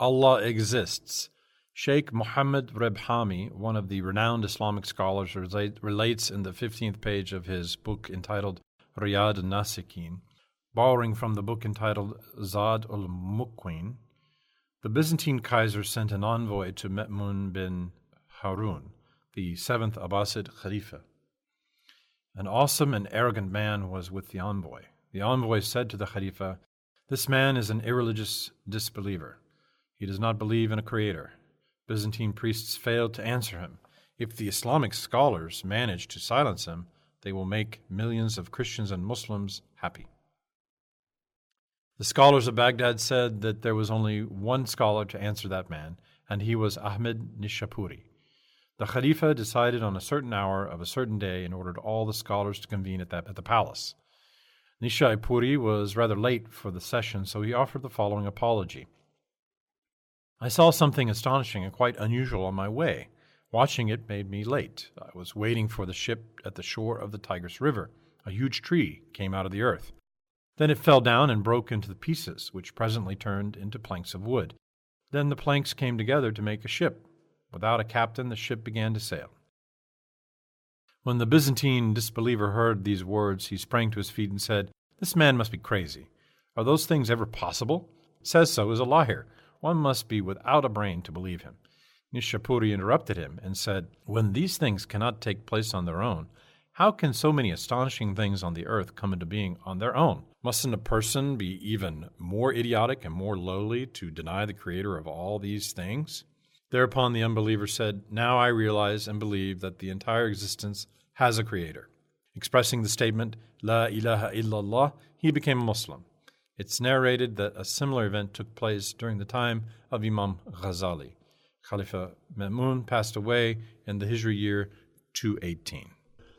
Allah exists. Sheikh Muhammad Rebhami, one of the renowned Islamic scholars, relates in the 15th page of his book entitled Riyad Nasikin, borrowing from the book entitled Zad al-Mukwin, the Byzantine Kaiser sent an envoy to Ma'mun bin Harun, the 7th Abbasid Khalifa. An awesome and arrogant man was with the envoy. The envoy said to the Khalifa, "This man is an irreligious disbeliever. He does not believe in a creator." Byzantine priests failed to answer him. If the Islamic scholars manage to silence him, they will make millions of Christians and Muslims happy. The scholars of Baghdad said that there was only one scholar to answer that man, and he was Ahmed Nishapuri. The Khalifa decided on a certain hour of a certain day and ordered all the scholars to convene at the palace. Nishapuri was rather late for the session, so he offered the following apology. "I saw something astonishing and quite unusual on my way. Watching it made me late. I was waiting for the ship at the shore of the Tigris River. A huge tree came out of the earth. Then it fell down and broke into pieces, which presently turned into planks of wood. Then the planks came together to make a ship. Without a captain, the ship began to sail." When the Byzantine disbeliever heard these words, he sprang to his feet and said, "This man must be crazy. Are those things ever possible? Says so is a liar. One must be without a brain to believe him." Nishapuri interrupted him and said, "When these things cannot take place on their own, how can so many astonishing things on the earth come into being on their own? Mustn't a person be even more idiotic and more lowly to deny the creator of all these things?" Thereupon the unbeliever said, "Now I realize and believe that the entire existence has a creator." Expressing the statement, "La ilaha illallah," he became a Muslim. It's narrated that a similar event took place during the time of Imam Ghazali. Khalifa Ma'mun passed away in the Hijri year 218.